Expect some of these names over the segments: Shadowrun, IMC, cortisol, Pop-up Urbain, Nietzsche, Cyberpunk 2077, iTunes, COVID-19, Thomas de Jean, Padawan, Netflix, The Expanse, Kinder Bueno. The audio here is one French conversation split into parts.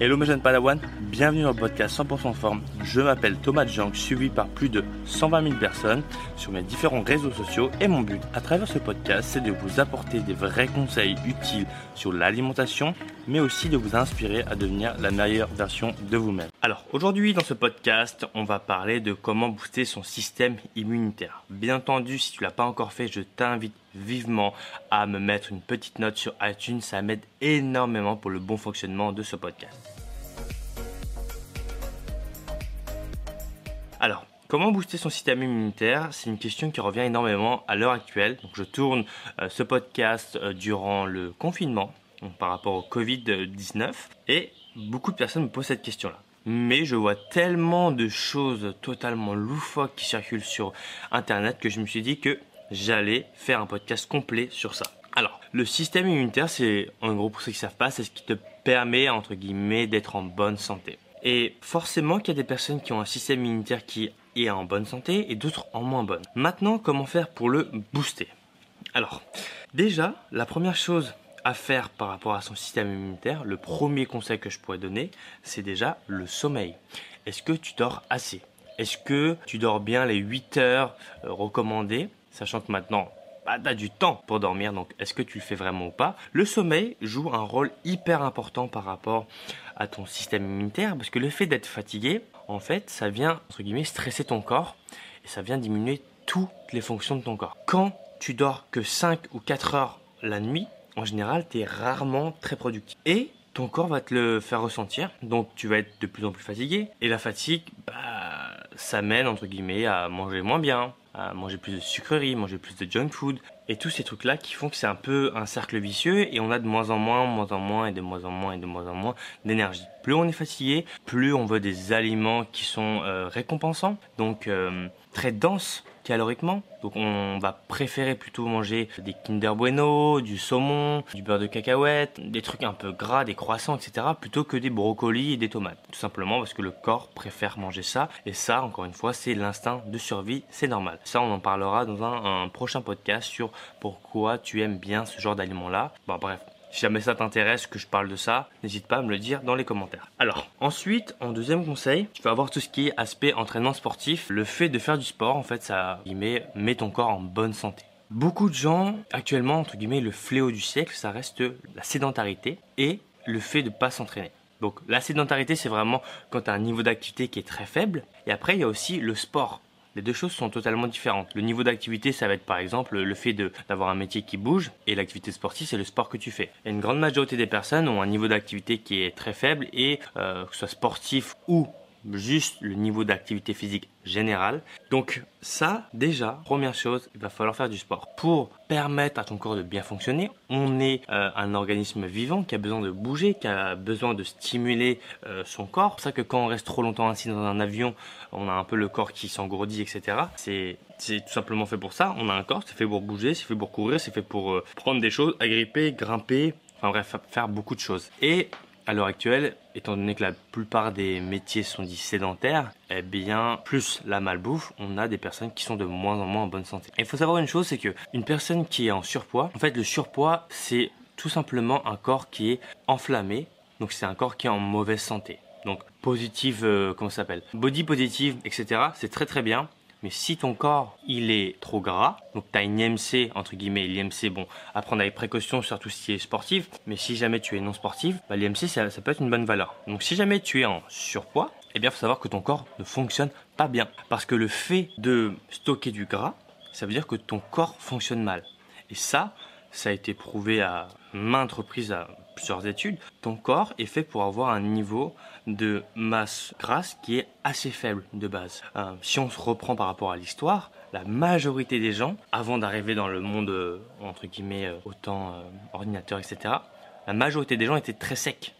Hello mes jeunes Padawan, bienvenue dans le podcast 100% forme. Je m'appelle Thomas de Jean, suivi par plus de 120 000 personnes sur mes différents réseaux sociaux, et mon but à travers ce podcast, c'est de vous apporter des vrais conseils utiles sur l'alimentation, mais aussi de vous inspirer à devenir la meilleure version de vous-même. Alors aujourd'hui dans ce podcast, on va parler de comment booster son système immunitaire. Bien entendu, si tu l'as pas encore fait, je t'invite vivement à me mettre une petite note sur iTunes, ça m'aide énormément pour le bon fonctionnement de ce podcast. Alors, comment booster son système immunitaire? C'est une question qui revient énormément à l'heure actuelle. Donc, je tourne ce podcast durant le confinement, donc par rapport au Covid-19, et beaucoup de personnes me posent cette question-là. Mais je vois tellement de choses totalement loufoques qui circulent sur Internet que je me suis dit que j'allais faire un podcast complet sur ça. Alors, le système immunitaire, c'est, en gros, pour ceux qui ne savent pas, c'est ce qui te permet, entre guillemets, d'être en bonne santé. Et forcément qu'il y a des personnes qui ont un système immunitaire qui est en bonne santé et d'autres en moins bonne. Maintenant, comment faire pour le booster? Alors, déjà, la première chose à faire par rapport à son système immunitaire, le premier conseil que je pourrais donner, c'est déjà le sommeil. Est-ce que tu dors assez? Est-ce que tu dors bien les 8 heures recommandées? Sachant que maintenant, t'as du temps pour dormir, donc est-ce que tu le fais vraiment ou pas? Le sommeil joue un rôle hyper important par rapport à ton système immunitaire, parce que le fait d'être fatigué, en fait, ça vient, entre guillemets, stresser ton corps, et ça vient diminuer toutes les fonctions de ton corps. Quand tu dors que 5 ou 4 heures la nuit, en général, tu es rarement très productif. Et ton corps va te le faire ressentir, donc tu vas être de plus en plus fatigué, et la fatigue, ça mène, entre guillemets, à manger moins bien, à manger plus de sucreries, manger plus de junk food, et tous ces trucs-là qui font que c'est un peu un cercle vicieux, et on a de moins en moins d'énergie. Plus on est fatigué, plus on veut des aliments qui sont récompensants, donc très denses caloriquement. Donc on va préférer plutôt manger des Kinder Bueno, du saumon, du beurre de cacahuète, des trucs un peu gras, des croissants, etc. plutôt que des brocolis et des tomates. Tout simplement parce que le corps préfère manger ça. Et ça, encore une fois, c'est l'instinct de survie, c'est normal. Ça, on en parlera dans un prochain podcast sur pourquoi tu aimes bien ce genre d'aliments-là. Bon, bref. Si jamais ça t'intéresse que je parle de ça, n'hésite pas à me le dire dans les commentaires. Alors, ensuite, en deuxième conseil, tu vas avoir tout ce qui est aspect entraînement sportif. Le fait de faire du sport, en fait, ça met ton corps en bonne santé. Beaucoup de gens, actuellement, entre guillemets, le fléau du siècle, ça reste la sédentarité et le fait de ne pas s'entraîner. Donc, la sédentarité, c'est vraiment quand tu as un niveau d'activité qui est très faible. Et après, il y a aussi le sport. Les deux choses sont totalement différentes. Le niveau d'activité, ça va être par exemple le fait d'avoir un métier qui bouge, et l'activité sportive, c'est le sport que tu fais. Et une grande majorité des personnes ont un niveau d'activité qui est très faible, et que ce soit sportif ou juste le niveau d'activité physique générale. Donc ça, déjà, première chose, il va falloir faire du sport. Pour permettre à ton corps de bien fonctionner, on est un organisme vivant qui a besoin de bouger, qui a besoin de stimuler son corps. C'est pour ça que quand on reste trop longtemps assis dans un avion, on a un peu le corps qui s'engourdit, etc. C'est tout simplement fait pour ça. On a un corps, c'est fait pour bouger, c'est fait pour courir, c'est fait pour prendre des choses, agripper, grimper, enfin bref, faire beaucoup de choses. Et à l'heure actuelle, étant donné que la plupart des métiers sont dits sédentaires, eh bien, plus la malbouffe, on a des personnes qui sont de moins en moins en bonne santé. Et il faut savoir une chose, c'est qu'une personne qui est en surpoids, en fait, le surpoids, c'est tout simplement un corps qui est enflammé, donc c'est un corps qui est en mauvaise santé. Donc, positive, body positive, etc., c'est très très bien. Mais si ton corps, il est trop gras, donc tu as une IMC, entre guillemets, l'IMC, bon, à prendre avec précaution sur tout ce qui est sportif, mais si jamais tu es non sportif, l'IMC, ça peut être une bonne valeur. Donc si jamais tu es en surpoids, eh bien, il faut savoir que ton corps ne fonctionne pas bien. Parce que le fait de stocker du gras, ça veut dire que ton corps fonctionne mal. Et ça a été prouvé à maintes reprises, à plusieurs études. Ton corps est fait pour avoir un niveau de masse grasse qui est assez faible de base. Si on se reprend par rapport à l'histoire, la majorité des gens, avant d'arriver dans le monde, entre guillemets, autant ordinateur, etc., la majorité des gens étaient très secs.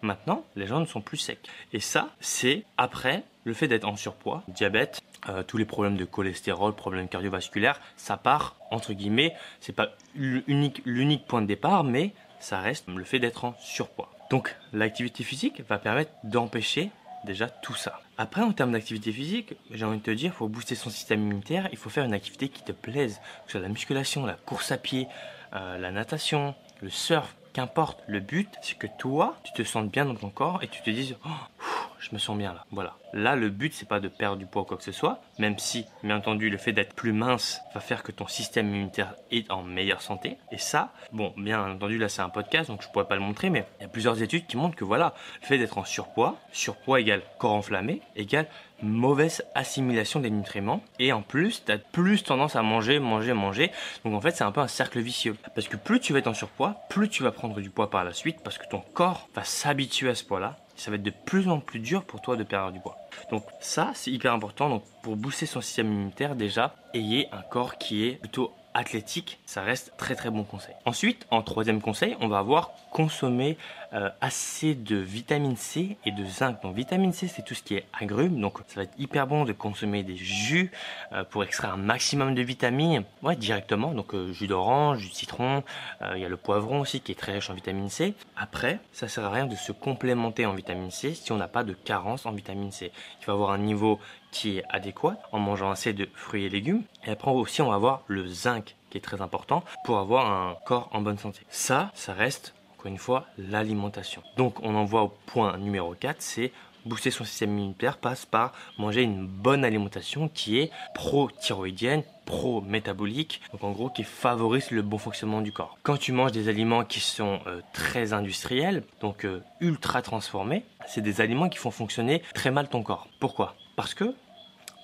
Maintenant, les gens ne sont plus secs. Et ça, c'est après le fait d'être en surpoids, diabète, tous les problèmes de cholestérol, problèmes cardiovasculaires, ça part, entre guillemets, c'est pas l'unique point de départ, mais ça reste le fait d'être en surpoids. Donc, l'activité physique va permettre d'empêcher déjà tout ça. Après, en termes d'activité physique, j'ai envie de te dire, pour booster son système immunitaire, il faut faire une activité qui te plaise, que ce soit la musculation, la course à pied, la natation, le surf, Qu'importe, le but, c'est que toi, tu te sentes bien dans ton corps et tu te dises oh, je me sens bien là. Voilà. Là, le but, c'est pas de perdre du poids ou quoi que ce soit, même si, bien entendu, le fait d'être plus mince va faire que ton système immunitaire est en meilleure santé. Et ça, bon, bien entendu, là, c'est un podcast, donc je pourrais pas le montrer, mais il y a plusieurs études qui montrent que voilà, le fait d'être en surpoids, égale corps enflammé, égale mauvaise assimilation des nutriments, et en plus t'as plus tendance à manger, donc en fait c'est un peu un cercle vicieux, parce que plus tu vas être en surpoids, plus tu vas prendre du poids par la suite, parce que ton corps va s'habituer à ce poids là, ça va être de plus en plus dur pour toi de perdre du poids. Donc ça c'est hyper important. Donc pour booster son système immunitaire, déjà ayez un corps qui est plutôt athlétique, ça reste très bon conseil. Ensuite, en troisième conseil, on va avoir consommer assez de vitamine C et de zinc. Donc vitamine C, c'est tout ce qui est agrumes, donc ça va être hyper bon de consommer des jus pour extraire un maximum de vitamines, ouais, directement, donc jus d'orange, jus de citron, il y a le poivron aussi qui est très riche en vitamine C. Après, ça sert à rien de se complémenter en vitamine C si on n'a pas de carence en vitamine C. Il faut avoir un niveau qui est adéquat en mangeant assez de fruits et légumes. Et après aussi, on va avoir le zinc qui est très important pour avoir un corps en bonne santé. Ça reste, encore une fois, l'alimentation. Donc on en voit au point numéro 4, c'est booster son système immunitaire passe par manger une bonne alimentation qui est pro-thyroïdienne, pro-métabolique, donc en gros qui favorise le bon fonctionnement du corps. Quand tu manges des aliments qui sont très industriels, donc ultra transformés, c'est des aliments qui font fonctionner très mal ton corps. Pourquoi? Parce que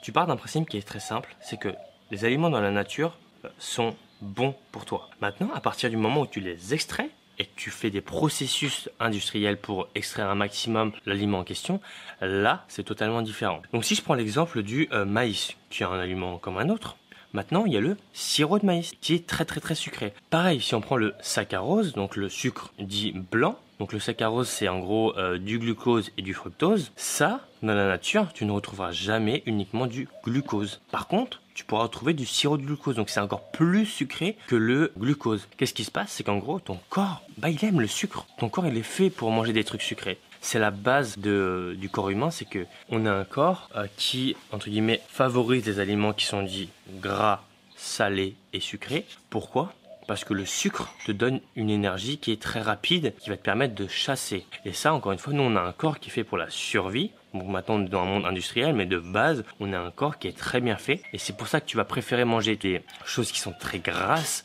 tu pars d'un principe qui est très simple, c'est que les aliments dans la nature sont bons pour toi. Maintenant, à partir du moment où tu les extrais, et que tu fais des processus industriels pour extraire un maximum l'aliment en question, là, c'est totalement différent. Donc si je prends l'exemple du maïs, qui est un aliment comme un autre, maintenant, il y a le sirop de maïs, qui est très sucré. Pareil, si on prend le saccharose, donc le sucre dit blanc, donc le saccharose, c'est en gros du glucose et du fructose. Ça, dans la nature, tu ne retrouveras jamais uniquement du glucose. Par contre, tu pourras retrouver du sirop de glucose, donc c'est encore plus sucré que le glucose. Qu'est-ce qui se passe? C'est qu'en gros, ton corps, il aime le sucre. Ton corps, il est fait pour manger des trucs sucrés. C'est la base du corps humain, c'est que on a un corps qui, entre guillemets, favorise les aliments qui sont dits gras, salés et sucrés. Pourquoi? Parce que le sucre te donne une énergie qui est très rapide, qui va te permettre de chasser. Et ça, encore une fois, nous, on a un corps qui est fait pour la survie. Bon, maintenant, on est dans un monde industriel, mais de base, on a un corps qui est très bien fait. Et c'est pour ça que tu vas préférer manger des choses qui sont très grasses,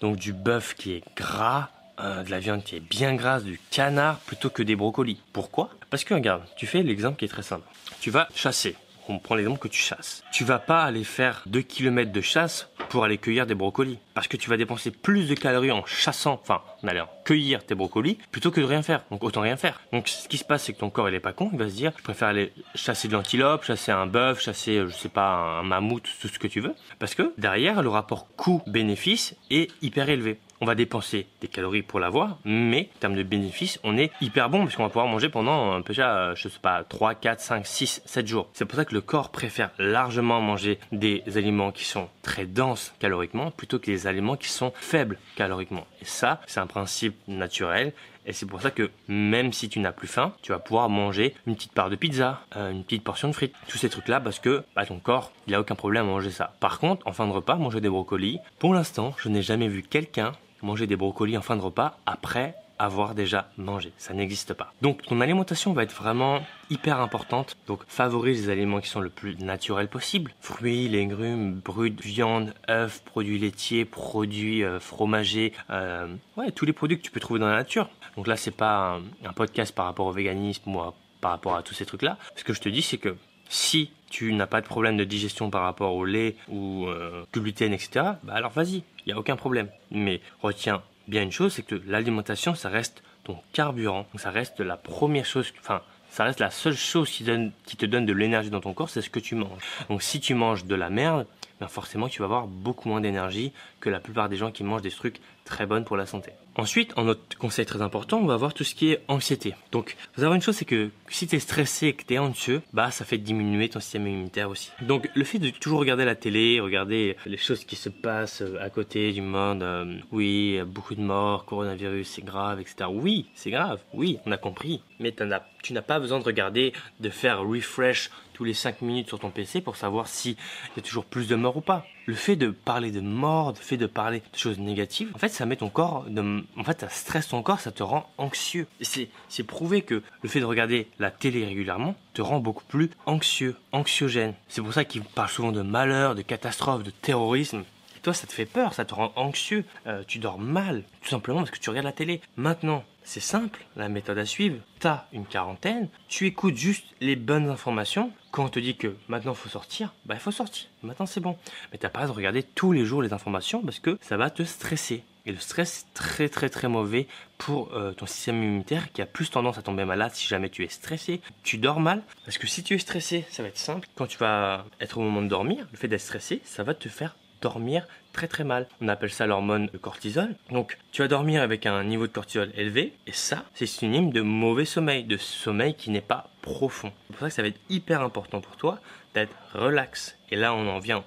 donc du bœuf qui est gras, de la viande qui est bien grasse, du canard, plutôt que des brocolis. Pourquoi? Parce que, regarde, tu fais l'exemple qui est très simple. Tu vas chasser. On prend l'exemple que tu chasses. Tu vas pas aller faire 2 km de chasse pour aller cueillir des brocolis. Parce que tu vas dépenser plus de calories en chassant, en allant cueillir tes brocolis, plutôt que de rien faire. Donc autant rien faire. Donc ce qui se passe, c'est que ton corps, il est pas con. Il va se dire, je préfère aller chasser de l'antilope, chasser un bœuf, chasser, je sais pas, un mammouth, tout ce que tu veux. Parce que derrière, le rapport coût-bénéfice est hyper élevé. On va dépenser des calories pour l'avoir, mais en termes de bénéfices, on est hyper bon parce qu'on va pouvoir manger pendant déjà, je sais pas, 3, 4, 5, 6, 7 jours. C'est pour ça que le corps préfère largement manger des aliments qui sont très denses caloriquement plutôt que des aliments qui sont faibles caloriquement. Et ça, c'est un principe naturel. Et c'est pour ça que même si tu n'as plus faim, tu vas pouvoir manger une petite part de pizza, une petite portion de frites, tous ces trucs-là, parce que ton corps, il n'a aucun problème à manger ça. Par contre, en fin de repas, manger des brocolis, pour l'instant, je n'ai jamais vu quelqu'un manger des brocolis en fin de repas après avoir déjà mangé. Ça n'existe pas. Donc, ton alimentation va être vraiment hyper importante. Donc, favorise les aliments qui sont le plus naturels possible. Fruits, légumes, bruts, viande, œufs, produits laitiers, produits fromagers. Ouais, tous les produits que tu peux trouver dans la nature. Donc là, c'est pas un podcast par rapport au véganisme ou par rapport à tous ces trucs-là. Ce que je te dis, c'est que si tu n'as pas de problème de digestion par rapport au lait ou gluten, etc., alors vas-y, il n'y a aucun problème. Mais retiens bien une chose, c'est que l'alimentation, ça reste ton carburant. Donc ça reste la première chose, ça reste la seule chose qui te donne de l'énergie dans ton corps, c'est ce que tu manges. Donc si tu manges de la merde, forcément tu vas avoir beaucoup moins d'énergie que la plupart des gens qui mangent des trucs très bonnes pour la santé. Ensuite, en autre conseil très important, on va avoir tout ce qui est anxiété. Donc, vous avez une chose, c'est que si tu es stressé et que tu es anxieux, ça fait diminuer ton système immunitaire aussi. Donc, le fait de toujours regarder la télé, regarder les choses qui se passent à côté du monde, oui, beaucoup de morts, coronavirus, c'est grave, etc. Oui, c'est grave, oui, on a compris. Mais tu n'as pas besoin de regarder, de faire refresh tous les 5 minutes sur ton PC pour savoir s'il y a toujours plus de morts ou pas. Le fait de parler de mort, le fait de parler de choses négatives, en fait ça met ton corps, ça stresse ton corps, ça te rend anxieux. C'est prouvé que le fait de regarder la télé régulièrement te rend beaucoup plus anxieux, anxiogène. C'est pour ça qu'ils parlent souvent de malheur, de catastrophe, de terrorisme. Et toi ça te fait peur, ça te rend anxieux, tu dors mal, tout simplement parce que tu regardes la télé. Maintenant, c'est simple, la méthode à suivre, t'as une quarantaine, tu écoutes juste les bonnes informations. Quand on te dit que maintenant il faut sortir, bah il faut sortir, maintenant c'est bon. Mais t'as pas à regarder tous les jours les informations parce que ça va te stresser. Et le stress, c'est très très très mauvais pour ton système immunitaire qui a plus tendance à tomber malade si jamais tu es stressé. Tu dors mal, parce que si tu es stressé, ça va être simple. Quand tu vas être au moment de dormir, le fait d'être stressé, ça va te faire dormir très très mal. On appelle ça l'hormone cortisol. Donc tu vas dormir avec un niveau de cortisol élevé et ça c'est synonyme de mauvais sommeil, de sommeil qui n'est pas profond. C'est pour ça que ça va être hyper important pour toi d'être relax. Et là on en vient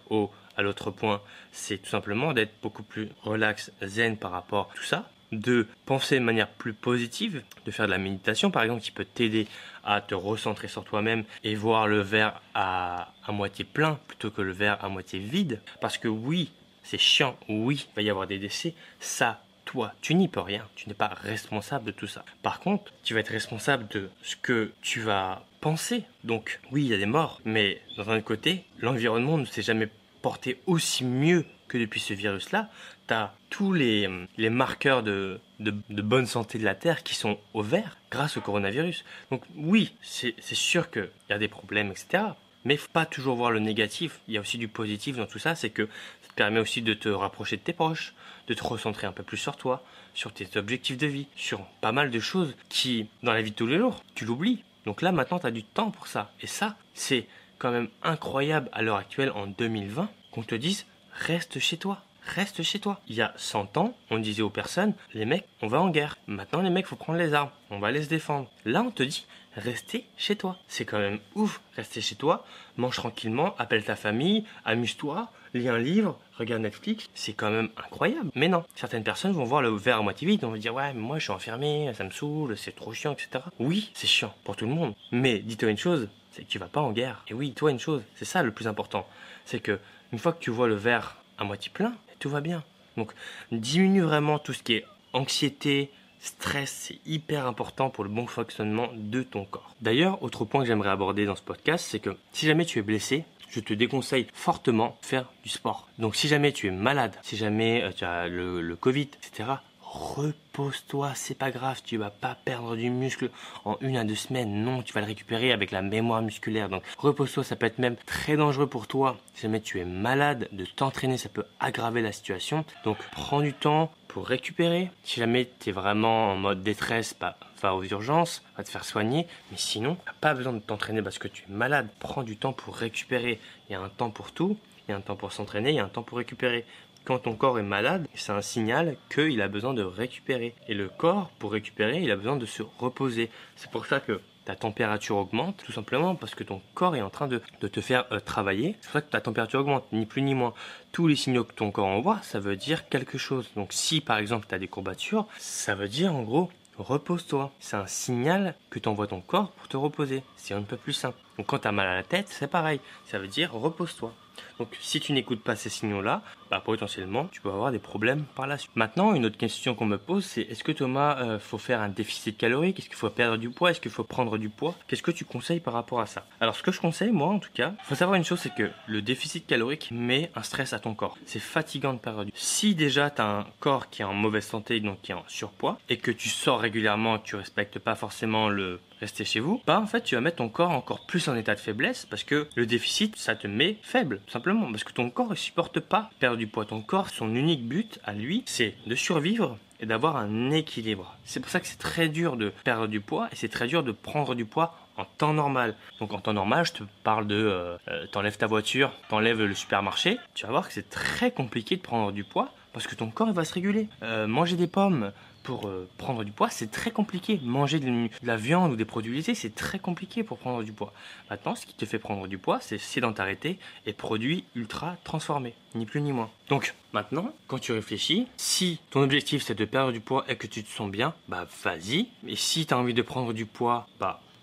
à l'autre point, c'est tout simplement d'être beaucoup plus relax, zen par rapport à tout ça, de penser de manière plus positive, de faire de la méditation par exemple qui peut t'aider à te recentrer sur toi-même et voir le verre à moitié plein plutôt que le verre à moitié vide. Parce que oui, c'est chiant, oui, il va y avoir des décès, ça, toi, tu n'y peux rien, tu n'es pas responsable de tout ça. Par contre, tu vas être responsable de ce que tu vas penser. Donc oui, il y a des morts, mais d'un autre côté, l'environnement ne s'est jamais porté aussi mieux que depuis ce virus-là. Tu as tous les marqueurs de bonne santé de la Terre qui sont au vert grâce au coronavirus. Donc oui, c'est sûr qu'il y a des problèmes, etc. Mais il ne faut pas toujours voir le négatif. Il y a aussi du positif dans tout ça, c'est que ça te permet aussi de te rapprocher de tes proches, de te recentrer un peu plus sur toi, sur tes objectifs de vie, sur pas mal de choses qui, dans la vie de tous les jours, tu l'oublies. Donc là, maintenant, tu as du temps pour ça. Et ça, c'est quand même incroyable à l'heure actuelle, en 2020, qu'on te dise « reste chez toi ». Reste chez toi. Il y a 100 ans, on disait aux personnes, les mecs, on va en guerre. Maintenant, les mecs, faut prendre les armes. On va aller se défendre. Là, on te dit, restez chez toi. C'est quand même ouf. Restez chez toi, mange tranquillement, appelle ta famille, amuse-toi, lis un livre, regarde Netflix. C'est quand même incroyable. Mais non, certaines personnes vont voir le verre à moitié vide. On va dire, ouais, mais moi, je suis enfermé, ça me saoule, c'est trop chiant, etc. Oui, c'est chiant pour tout le monde. Mais dis-toi une chose, c'est que tu vas pas en guerre. Et oui, toi, une chose, c'est ça le plus important. C'est que, une fois que tu vois le verre à moitié plein, tout va bien. Donc diminue vraiment tout ce qui est anxiété, stress, c'est hyper important pour le bon fonctionnement de ton corps. D'ailleurs, autre point que j'aimerais aborder dans ce podcast, c'est que si jamais tu es blessé, je te déconseille fortement de faire du sport. Donc si jamais tu es malade, si jamais tu as le Covid, etc., repose-toi, c'est pas grave, tu vas pas perdre du muscle en 1 à 2 semaines, non, tu vas le récupérer avec la mémoire musculaire. Donc repose-toi, ça peut être même très dangereux pour toi. Si jamais tu es malade, de t'entraîner, ça peut aggraver la situation. Donc prends du temps pour récupérer. Si jamais tu es vraiment en mode détresse, va aux urgences, va te faire soigner. Mais sinon, tu n'as pas besoin de t'entraîner parce que tu es malade. Prends du temps pour récupérer. Il y a un temps pour tout, il y a un temps pour s'entraîner, il y a un temps pour récupérer. Quand ton corps est malade, c'est un signal qu'il a besoin de récupérer. Et le corps, pour récupérer, il a besoin de se reposer. C'est pour ça que ta température augmente, tout simplement parce que ton corps est en train de te faire travailler. C'est pour ça que ta température augmente, ni plus ni moins. Tous les signaux que ton corps envoie, ça veut dire quelque chose. Donc si par exemple tu as des courbatures, ça veut dire en gros, repose-toi. C'est un signal que t'envoie ton corps pour te reposer. C'est un peu plus simple. Donc quand tu as mal à la tête, c'est pareil. Ça veut dire repose-toi. Donc si tu n'écoutes pas ces signaux-là, potentiellement tu peux avoir des problèmes par la suite. Maintenant, une autre question qu'on me pose, c'est est-ce que Thomas, faut faire un déficit calorique? Est-ce qu'il faut perdre du poids? Est-ce qu'il faut prendre du poids? Qu'est-ce que tu conseilles par rapport à ça? Alors ce que je conseille, moi en tout cas, faut savoir une chose, c'est que le déficit calorique met un stress à ton corps. C'est fatigant de perdre du poids. Si déjà tu as un corps qui est en mauvaise santé, donc qui est en surpoids, et que tu sors régulièrement, que tu respectes pas forcément le rester chez vous, en fait tu vas mettre ton corps encore plus en état de faiblesse parce que le déficit, ça te met faible, tout simplement, parce que ton corps ne supporte pas perdre du poids. Ton corps, son unique but à lui, c'est de survivre et d'avoir un équilibre. C'est pour ça que c'est très dur de perdre du poids et c'est très dur de prendre du poids en temps normal. Donc en temps normal, je te parle de t'enlèves ta voiture, t'enlèves le supermarché, tu vas voir que c'est très compliqué de prendre du poids parce que ton corps il va se réguler. Manger des pommes pour prendre du poids, c'est très compliqué. Manger de la viande ou des produits laitiers, c'est très compliqué pour prendre du poids. Maintenant, ce qui te fait prendre du poids, c'est sédentarité et produits ultra transformés, ni plus ni moins. Donc maintenant, quand tu réfléchis, si ton objectif c'est de perdre du poids et que tu te sens bien, vas-y. Et si tu as envie de prendre du poids,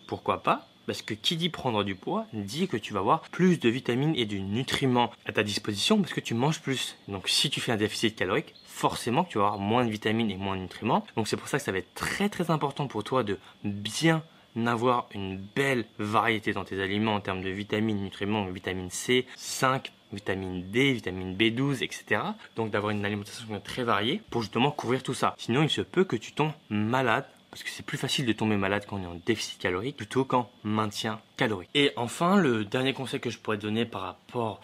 pourquoi pas? parce que qui dit prendre du poids dit que tu vas avoir plus de vitamines et de nutriments à ta disposition parce que tu manges plus. Donc si tu fais un déficit calorique, forcément tu vas avoir moins de vitamines et moins de nutriments. Donc c'est pour ça que ça va être très très important pour toi de bien avoir une belle variété dans tes aliments en termes de vitamines, nutriments, vitamine C, zinc, vitamine D, vitamine B12, etc. Donc d'avoir une alimentation très variée pour justement couvrir tout ça. Sinon il se peut que tu tombes malade, parce que c'est plus facile de tomber malade quand on est en déficit calorique plutôt qu'en maintien calorique. Et enfin, le dernier conseil que je pourrais donner par rapport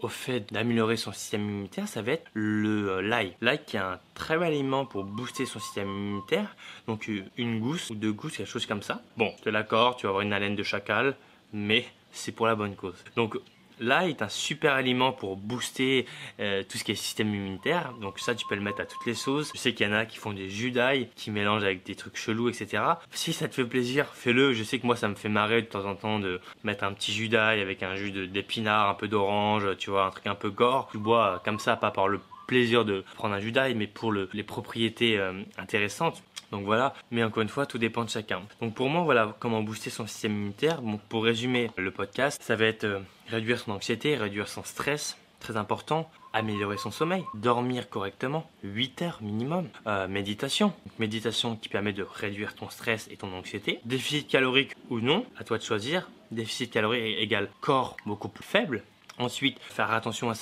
au fait d'améliorer son système immunitaire, ça va être le l'ail. L'ail qui est un très bel aliment pour booster son système immunitaire. Donc une gousse ou deux gousses, quelque chose comme ça. Bon, je te l'accorde, tu vas avoir une haleine de chacal, mais c'est pour la bonne cause. Donc l'ail est un super aliment pour booster tout ce qui est système immunitaire. Donc ça, tu peux le mettre à toutes les sauces. Je sais qu'il y en a qui font des jus d'ail, qui mélangent avec des trucs chelous, etc. Si ça te fait plaisir, fais-le. Je sais que moi, ça me fait marrer de temps en temps de mettre un petit jus d'ail avec un jus d'épinard, un peu d'orange, tu vois, un truc un peu gore. Tu bois comme ça, pas par le plaisir de prendre un jus d'ail, mais pour les propriétés intéressantes. Donc voilà, mais encore une fois, tout dépend de chacun. Donc pour moi, voilà comment booster son système immunitaire. Donc pour résumer le podcast, ça va être réduire son anxiété, réduire son stress, très important, améliorer son sommeil, dormir correctement, 8 heures minimum, méditation. Donc méditation qui permet de réduire ton stress et ton anxiété. Déficit calorique ou non, à toi de choisir. Déficit calorique égale corps beaucoup plus faible. Ensuite, faire attention à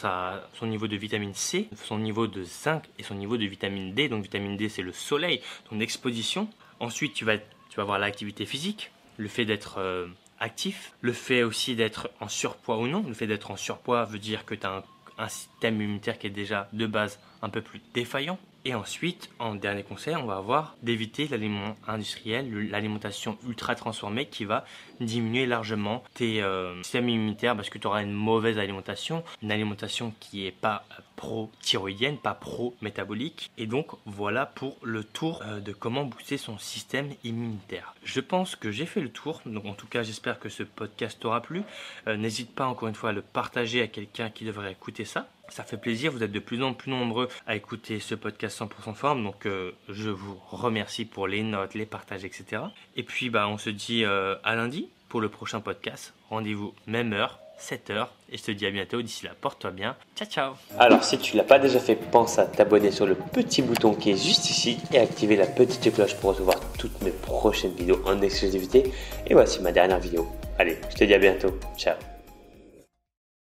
son niveau de vitamine C, son niveau de zinc et son niveau de vitamine D. Donc vitamine D, c'est le soleil, ton exposition. Ensuite, tu vas avoir l'activité physique, le fait d'être actif, le fait aussi d'être en surpoids ou non. Le fait d'être en surpoids veut dire que tu as un système immunitaire qui est déjà de base un peu plus défaillant. Et ensuite, en dernier conseil, on va avoir d'éviter l'aliment industriel, l'alimentation ultra transformée qui va diminuer largement tes systèmes immunitaires parce que tu auras une mauvaise alimentation, une alimentation qui n'est pas pro-thyroïdienne, pas pro-métabolique. Et donc, voilà pour le tour de comment booster son système immunitaire. Je pense que j'ai fait le tour. Donc, en tout cas, j'espère que ce podcast t'aura plu. N'hésite pas, encore une fois, à le partager à quelqu'un qui devrait écouter ça. Ça fait plaisir, vous êtes de plus en plus nombreux à écouter ce podcast 100% forme, donc je vous remercie pour les notes, les partages, etc. Et puis on se dit à lundi pour le prochain podcast. Rendez-vous même heure, 7h, et je te dis à bientôt. D'ici là, porte-toi bien. Ciao, ciao. Alors si tu ne l'as pas déjà fait, pense à t'abonner sur le petit bouton qui est juste ici et activer la petite cloche pour recevoir toutes mes prochaines vidéos en exclusivité. Et voici ma dernière vidéo. Allez, je te dis à bientôt. Ciao.